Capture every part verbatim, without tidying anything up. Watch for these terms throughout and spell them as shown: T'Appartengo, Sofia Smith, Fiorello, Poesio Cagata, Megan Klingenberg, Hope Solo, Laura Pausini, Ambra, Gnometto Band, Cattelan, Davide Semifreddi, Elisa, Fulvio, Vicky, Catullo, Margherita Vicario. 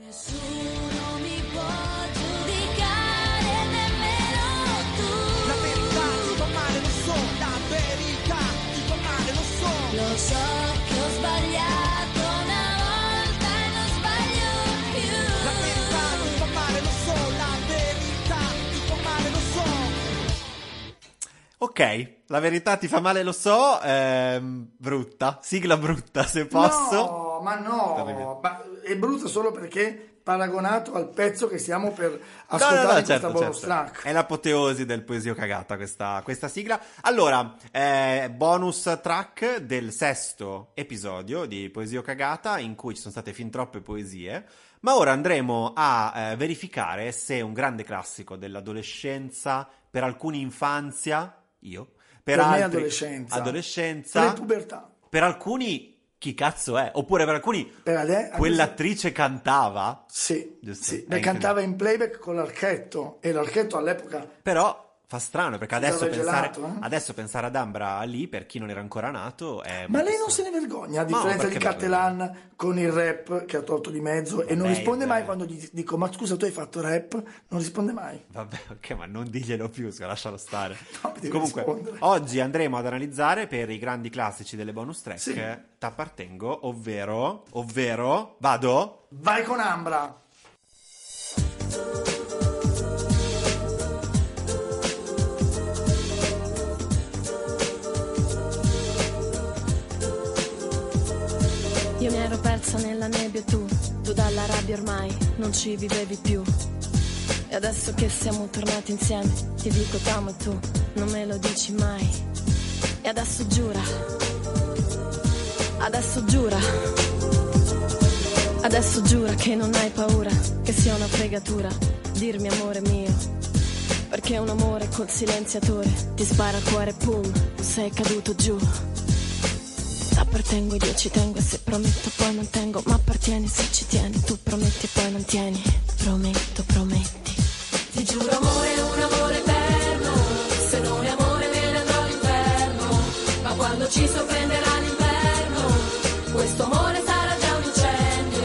Nessuno mi può giudicare, nemmeno tu. La verità, ti fa male, lo so. La verità, ti fa male, lo so. Lo so che ho sbagliato una volta e non sbaglio più. La verità, ti fa male, lo so. La verità, ti fa male, lo so. Ok, la verità ti fa male, lo so. Ehm, brutta, sigla brutta, se posso. No. Ma no, ma è brutto solo perché paragonato al pezzo che stiamo per ascoltare. No, no, no, certo, bonus certo. Track. È l'apoteosi del Poesio Cagata questa, questa sigla. Allora, eh, bonus track del sesto episodio di Poesio Cagata, in cui ci sono state fin troppe poesie, ma ora andremo a eh, verificare se un grande classico dell'adolescenza, per alcuni infanzia, io, per, per altri me adolescenza, adolescenza per pubertà, per alcuni chi cazzo è? Oppure per alcuni per adè, quell'attrice cantava? Sì, sì. Beh, cantava in playback con l'archetto, e l'archetto all'epoca... Però fa strano, perché adesso pensare, gelato, eh? adesso pensare ad Ambra lì, per chi non era ancora nato... È Ma lei non se ne vergogna, a differenza no, di Cattelan con il rap che ha tolto di mezzo. Vabbè, e non risponde mai quando gli dico ma scusa tu hai fatto rap? Non risponde mai. Vabbè, ok, ma non diglielo più, lascialo stare. No, comunque, rispondere. Oggi andremo ad analizzare per i grandi classici delle bonus track... Sì. T'appartengo, ovvero, ovvero, vado? Vai con Ambra! Io mi ero persa nella nebbia e tu, tu dalla rabbia ormai non ci vivevi più. E adesso che siamo tornati insieme, ti dico t'amo e tu non me lo dici mai. E adesso giura... Adesso giura, adesso giura che non hai paura, che sia una fregatura dirmi amore mio, perché un amore col silenziatore ti spara al cuore e pum, sei caduto giù. T'appartengo ed io ci tengo, e se prometto poi non tengo, ma appartieni se ci tieni, tu prometti e poi non tieni, prometto, prometti. Ti giuro amore, un amore eterno, se non è amore me ne andrò all'inferno, ma quando ci sorprenderà l'inferno, questo amore sarà già un incendio,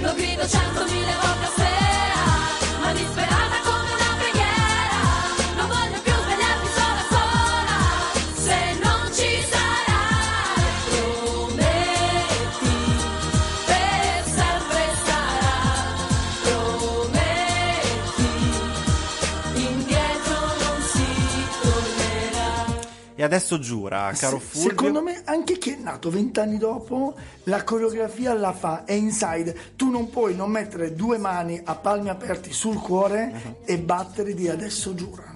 lo grido centomila volte a sera, ma disperata come una preghiera, non voglio più svegliarmi sola sola, se non ci sarai, prometti, per sempre sarà, prometti, indietro non si tornerà. E adesso giura, caro se, Fulvio. Secondo me anche chi è nato vent'anni dopo... La coreografia la fa, è inside. Tu non puoi non mettere due mani a palmi aperti sul cuore uh-huh. e battere di adesso giura.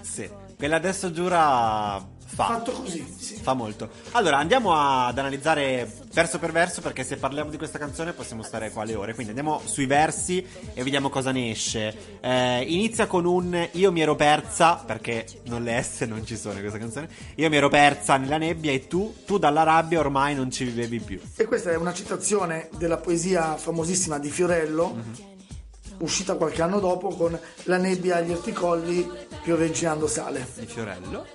Sì, quella adesso giura fa. Fatto così, sì. Fa molto. Allora andiamo ad analizzare verso per verso, perché se parliamo di questa canzone possiamo stare qua le ore. Quindi andiamo sui versi e vediamo cosa ne esce. Eh, inizia con un io mi ero persa, perché non le S non ci sono in questa canzone. Io mi ero persa nella nebbia e tu, tu dalla rabbia ormai non ci vivevi più. E questa è una citazione della poesia famosissima di Fiorello, mm-hmm. uscita qualche anno dopo, con la nebbia agli erticolli piovegginando sale. Di Fiorello.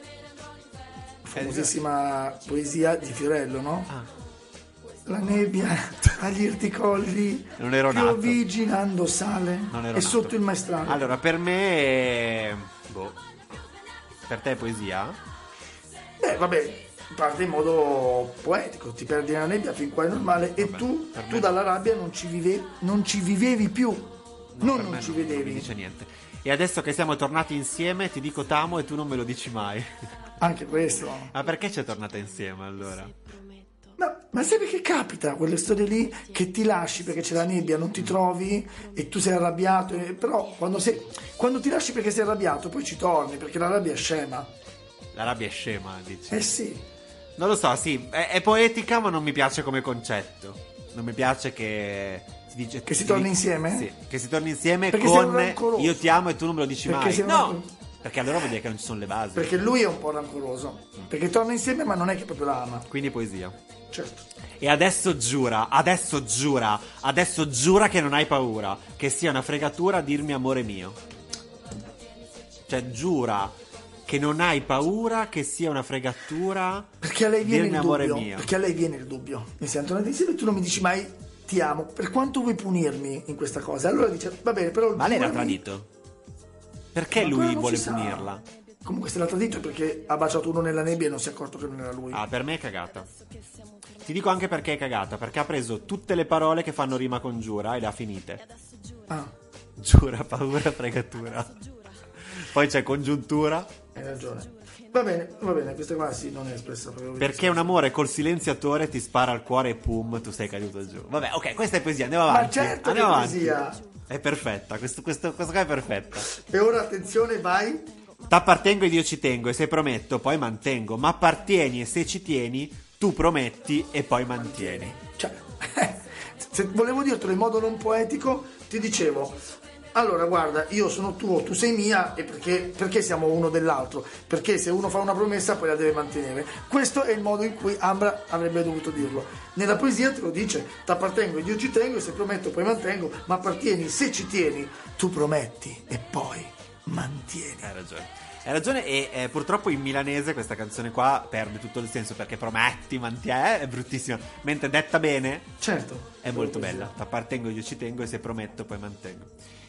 Famosissima poesia di Fiorello, no? Ah. La nebbia agli erticolli piovegginando sale. Non ero e nato. Sotto il maestrale. Allora, per me... Boh. Per te è poesia? Beh, vabbè. Parte in modo poetico, ti perdi nella nebbia fin qua è normale. Vabbè, e tu, tu dalla rabbia non ci, vive, non ci vivevi più, no, non, non me ci non, vedevi. Non mi dice niente. E adesso che siamo tornati insieme ti dico t'amo e tu non me lo dici mai. Anche questo. Ma perché c'è tornata insieme allora? Ma, ma sai perché capita quelle storie lì che ti lasci perché c'è la nebbia, non ti trovi e tu sei arrabbiato. Però quando, sei, quando ti lasci perché sei arrabbiato poi ci torni, perché la rabbia è scema. La rabbia è scema, dici? Eh sì. Non lo so, sì, è, è poetica, ma non mi piace come concetto. Non mi piace che si dice che si torni insieme? Sì, che si torni insieme perché con io ti amo e tu non me lo dici perché mai. No, rancor- perché allora vuol dire che non ci sono le basi. Perché lui è un po' rancoroso, mm. perché torna insieme ma non è che proprio la ama. Quindi poesia. Certo. E adesso giura, adesso giura, adesso giura che non hai paura, che sia una fregatura dirmi amore mio. Cioè giura che non hai paura, che sia una fregatura. Perché a lei viene il dubbio. Perché a lei viene il dubbio. Mi sento andata insieme e tu non mi dici mai ti amo, per quanto vuoi punirmi in questa cosa? Allora dice, va bene, però... Ma lei l'ha tradito? Perché ma lui vuole punirla? Sa. Comunque se l'ha tradito è perché ha baciato uno nella nebbia e non si è accorto che non era lui. Ah, per me è cagata. Ti dico anche perché è cagata, perché ha preso tutte le parole che fanno rima con giura e le ha finite. Ah. Giura, paura, fregatura. Poi c'è congiuntura. Hai ragione. Va bene, va bene, questa qua sì, non è espressa. Perché un amore col silenziatore ti spara al cuore e pum, tu sei caduto giù. Vabbè, ok, questa è poesia, andiamo avanti. Ma certo andiamo che avanti. Poesia. È perfetta, questo, questo, questa qua è perfetta. E ora attenzione, vai. T'appartengo ed io ci tengo, e se prometto poi mantengo, ma appartieni e se ci tieni tu prometti e poi mantieni. Cioè, se volevo dirtelo in modo non poetico ti dicevo, allora guarda, io sono tuo, tu sei mia, e perché, perché siamo uno dell'altro, perché se uno fa una promessa poi la deve mantenere. Questo è il modo in cui Ambra avrebbe dovuto dirlo. Nella poesia te lo dice: t'appartengo ed io ci tengo, e se prometto poi mantengo, ma appartieni se ci tieni tu prometti e poi mantieni. Hai ragione, hai ragione. E eh, purtroppo in milanese questa canzone qua perde tutto il senso, perché prometti, mantieni, è bruttissima, mentre detta bene, certo, è molto bella. T'appartengo, io ci tengo, e se prometto poi mantengo.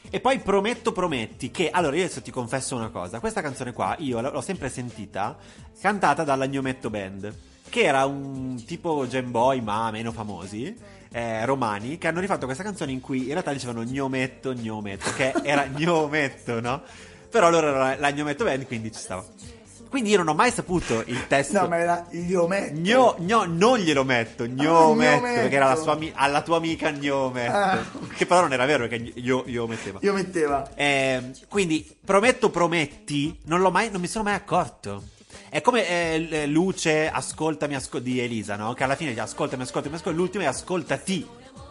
E poi prometto, prometti, che allora io adesso ti confesso una cosa, questa canzone qua io l'ho sempre sentita cantata dalla Gnometto Band, che era un tipo Jam Boy ma meno famosi, Eh, romani, che hanno rifatto questa canzone in cui in realtà dicevano gnometto, gnometto, che era gnometto, no? Però loro era la Gnometto Band, quindi ci stava. Quindi io non ho mai saputo il testo. No, ma era gnometto. Gno, gno, non glielo metto, gnometto, ah, perché era la sua, alla tua amica gnometto. Ah. Che però non era vero, perché io, io metteva. Io metteva. Eh, quindi prometto, prometti, non l'ho mai, non mi sono mai accorto. È come eh, Luce, ascoltami, ascol- di Elisa, no? Che alla fine è ascoltami, ascoltami, ascoltami. L'ultima è ascoltati.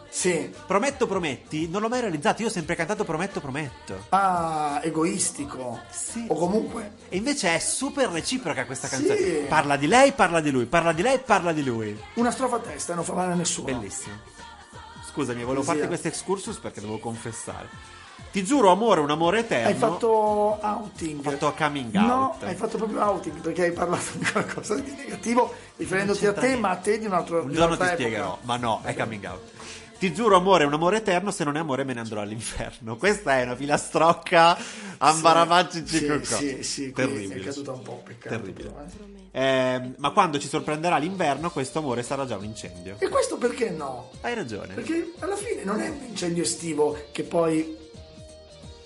Sì. Prometto, prometti, non l'ho mai realizzato. Io ho sempre cantato prometto, prometto. Ah, egoistico. Sì. O comunque. E invece è super reciproca questa canzone. Sì. Parla di lei, parla di lui, parla di lei, parla di lui. Una strofa a testa, non fa male a nessuno. Bellissimo. Scusami, volevo Così. farti questo excursus perché devo confessare. Ti giuro amore, un amore eterno. Hai fatto outing. Ho fatto coming out. No, hai fatto proprio outing, perché hai parlato di qualcosa di negativo riferendoti a te, niente. Ma a te di un altro. Un giorno ti epoca. Spiegherò, ma no, è coming out. Ti giuro amore, un amore eterno, se non è amore me ne andrò all'inferno. Questa è una filastrocca ambarabacci sì, cicocò. Sì, sì, sì, terribile. È caduta un po', peccato. Terribile. Eh. Eh, ma quando ci sorprenderà l'inverno, questo amore sarà già un incendio. E questo perché no? Hai ragione. Perché alla fine non è un incendio estivo che poi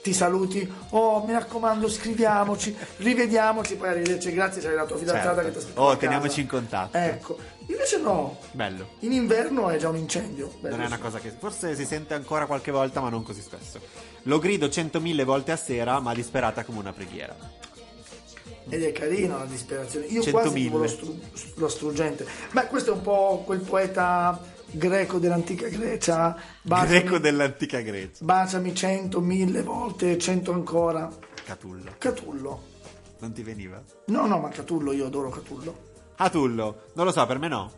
ti saluti, oh mi raccomando scriviamoci, rivediamoci, poi arrivederci, grazie, c'è la tua fidanzata, certo, che ti aspetta, oh teniamoci in contatto, ecco. Invece no, bello, in inverno è già un incendio, bello, non è una sì. cosa che forse si sente ancora qualche volta ma non così spesso. Lo grido centomille volte a sera, ma disperata come una preghiera. Ed è carino la disperazione, io centomila. Quasi tipo lo, stru- lo struggente, ma questo è un po' quel poeta greco dell'antica Grecia, baciami, greco dell'antica Grecia, baciami cento, mille volte, cento ancora. Catullo. Catullo. Non ti veniva? No, no, ma Catullo, io adoro Catullo. Catullo, non lo so, per me no.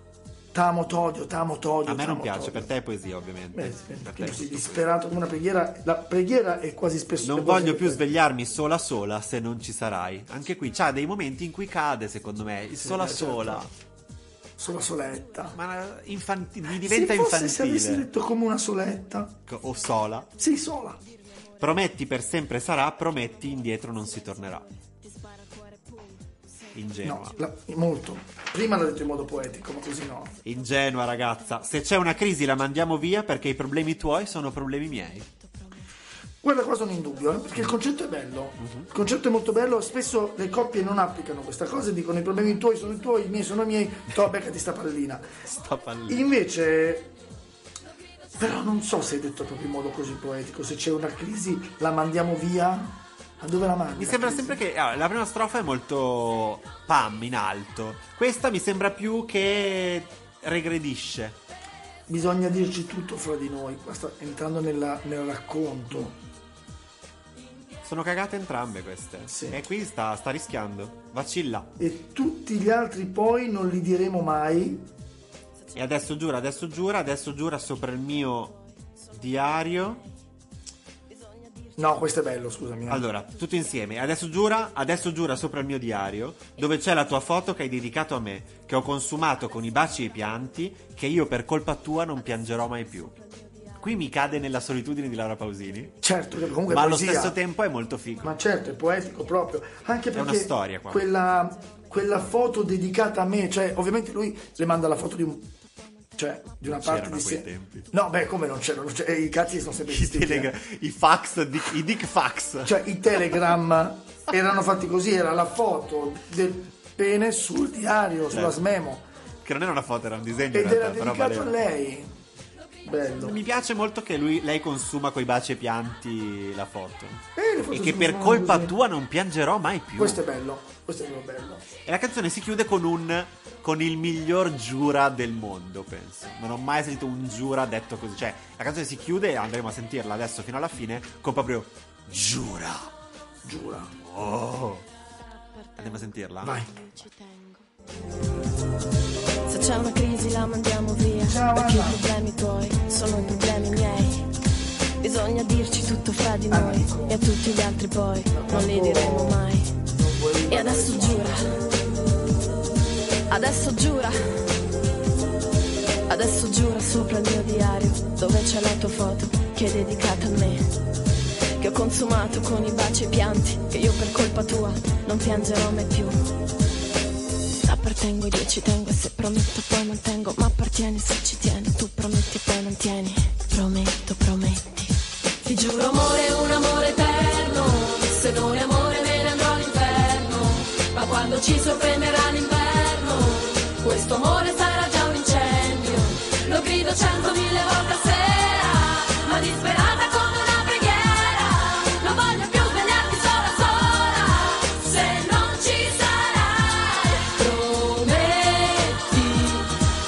T'amo, t'odio, t'amo, t'odio. A me non piace, t'odio. Per te è poesia, ovviamente. Beh, sì, per te sei disperato come una preghiera. La preghiera è quasi spesso. Non voglio più svegliarmi sola sola se non ci sarai. Anche qui c'ha dei momenti in cui cade, secondo me, il sola sì, sola. Certo. Sola soletta. Ma infanti- mi diventa se infantile. Se avessi detto come una soletta. O sola. Sì, sola. Prometti per sempre sarà, prometti indietro non si tornerà. Ingenua. No, la, molto. Prima l'ho detto in modo poetico, ma così no. Ingenua ragazza. Se c'è una crisi la mandiamo via perché i problemi tuoi sono problemi miei. Guarda qua sono in dubbio, eh? Perché il concetto è bello, uh-huh. Il concetto è molto bello, spesso le coppie non applicano questa cosa e dicono i problemi tuoi sono i tuoi, i miei sono i miei, to beccati sta pallina. Sta pallina. Invece, però non so se hai detto proprio in modo così poetico, se c'è una crisi la mandiamo via, a dove la mandi? Mi sembra crisi? Sempre che allora, la prima strofa è molto pam in alto, questa mi sembra più che regredisce. Bisogna dirci tutto fra di noi, qua sta entrando nella, nel racconto. Sono cagate entrambe queste. Sì. E qui sta, sta rischiando. Vacilla. E tutti gli altri poi non li diremo mai. E adesso giura, adesso giura, adesso giura sopra il mio diario. No, questo è bello, scusami. Allora, tutto insieme. Adesso giura, adesso giura sopra il mio diario, dove c'è la tua foto che hai dedicato a me, che ho consumato con i baci e i pianti, che io per colpa tua non piangerò mai più. Qui mi cade nella solitudine di Laura Pausini. Certo, comunque ma poesia, allo stesso tempo è molto figo. Ma certo, è poetico proprio. Anche perché è una storia qua. Quella, quella foto dedicata a me, cioè ovviamente lui le manda la foto di un... Cioè, di una non parte di sé. Tempi. No, beh, come non c'erano? Cioè, i cazzi sono sempre I, telegra- i fax, di- i dick fax. Cioè, i telegram erano fatti così, era la foto del pene sul diario, certo, sulla smemo. Che non era una foto, era un disegno. Ed realtà, era dedicato a lei. Bello. Mi piace molto che lui, lei consuma coi baci e pianti la foto. Eh, e che per colpa così. Tua non piangerò mai più. Questo è bello, questo è bello. E la canzone si chiude con un... con il miglior giura del mondo, penso. Non ho mai sentito un giura detto così. Cioè, la canzone si chiude, andremo a sentirla adesso fino alla fine, con proprio giura. Giura. Oh. Andiamo a sentirla. Vai. Ci tengo. Se c'è una crisi la mandiamo via. Ciao, perché i problemi tuoi sono i problemi miei. Bisogna dirci tutto fra di noi. Amico. E a tutti gli altri poi non, non li diremo mai. E adesso giura. Adesso giura, adesso giura sopra il mio diario, dove c'è la tua foto che è dedicata a me, che ho consumato con i baci e i pianti, che io per colpa tua non piangerò mai più. T'appartengo ed io ci tengo, e se prometto poi mantengo, ma appartieni se ci tieni, tu prometti e poi non tieni, prometto, prometti. Ti giuro amore, un amore eterno, se non è amore me ne andrò all'inferno, ma quando ci sorprenderà l'inverno, questo amore sarà già un incendio, lo grido centomila volte a sera, ma disperata come una preghiera, non voglio più svegliarti sola sola, se non ci sarai, prometti,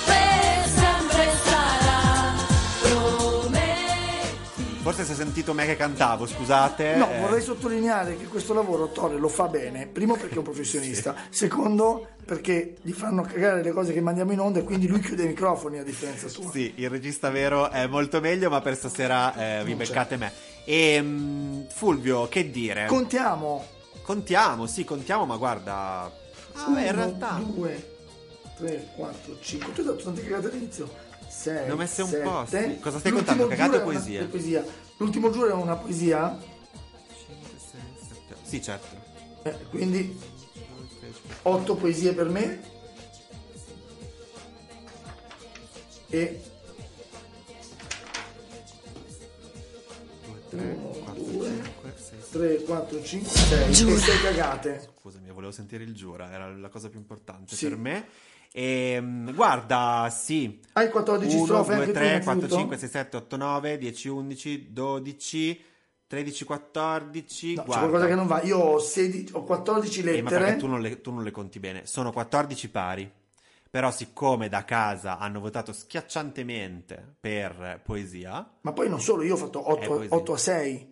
per sempre sarà, prometti. Forse si è sentito me che cantavo, scusate. No, eh. vorrei sottolineare che questo lavoro Torre lo fa bene, primo perché è un professionista, sì. Secondo... perché gli fanno cagare le cose che mandiamo in onda e quindi lui chiude i microfoni a differenza sua. Sì, il regista vero è molto meglio, ma per stasera eh, vi beccate me. E um, Fulvio, che dire? Contiamo. Contiamo, sì, contiamo, ma guarda. Ah, uno, beh, in realtà due, tre, quattro, cinque. Tu hai dato tante cagate all'inizio. sei. Ne ho messe un sette. Po'. Sì. Cosa stai l'ultimo contando? Cagate o poesia? Una, poesia? L'ultimo giuro è una poesia? cinque, sei, sette. Sì, certo. Eh, quindi otto poesie per me e due, tre, quattro, cinque, sei e sei cagate. Scusami, volevo sentire il giura, era la cosa più importante, sì, per me. E guarda, sì, hai quattordici strofe, uno, due, tre, quattro, cinque, sei, sette, otto, nove, dieci, undici, dodici, tredici, quattordici, no, guarda. C'è qualcosa che non va. Io ho, sedici, ho quattordici lettere. Eh, ma perché tu non, le, tu non le conti bene. Sono quattordici pari. Però siccome da casa hanno votato schiacciantemente per poesia... Ma poi non solo, io ho fatto otto a sei.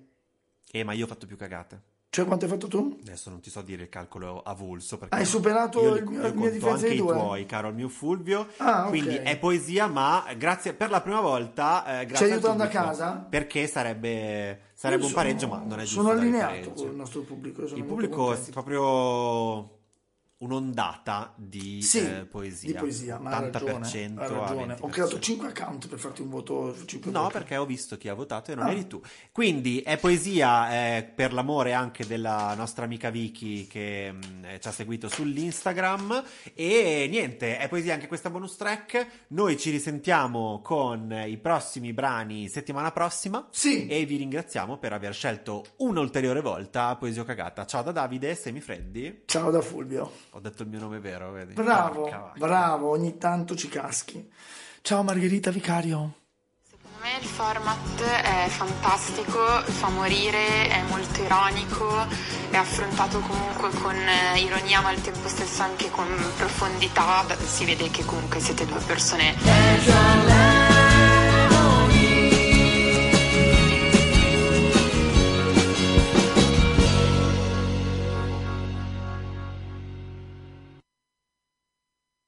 Eh, ma io ho fatto più cagate. Cioè, quanto hai fatto tu? Adesso non ti so dire il calcolo avulso. Perché hai superato io, il mio, io mia differenza di due. Anche i tuoi, caro il mio Fulvio. Ah, quindi okay, è poesia, ma grazie per la prima volta. Eh, grazie ci aiutando a casa? Perché sarebbe, sarebbe un pareggio, ma non è giusto. Sono allineato con il nostro pubblico. Sono il pubblico è proprio un'ondata di, sì, eh, poesia. Di poesia, ma ha ragione, ha ragione. Ho creato cinque account per farti un voto. cinque no, voto. Perché ho visto chi ha votato e non ah. eri tu. Quindi è poesia, eh, per l'amore anche della nostra amica Vicky che mh, ci ha seguito sull'Instagram. E niente, è poesia anche questa bonus track. Noi ci risentiamo con i prossimi brani settimana prossima. Sì. E vi ringraziamo per aver scelto un'ulteriore volta Poesio Cagata. Ciao da Davide Semifreddi. Ciao da Fulvio. Ho detto il mio nome vero, vedi? Bravo, ah, bravo, ogni tanto ci caschi. Ciao Margherita Vicario. Secondo me il format è fantastico, fa morire, è molto ironico, è affrontato comunque con ironia ma al tempo stesso anche con profondità, si vede che comunque siete due persone.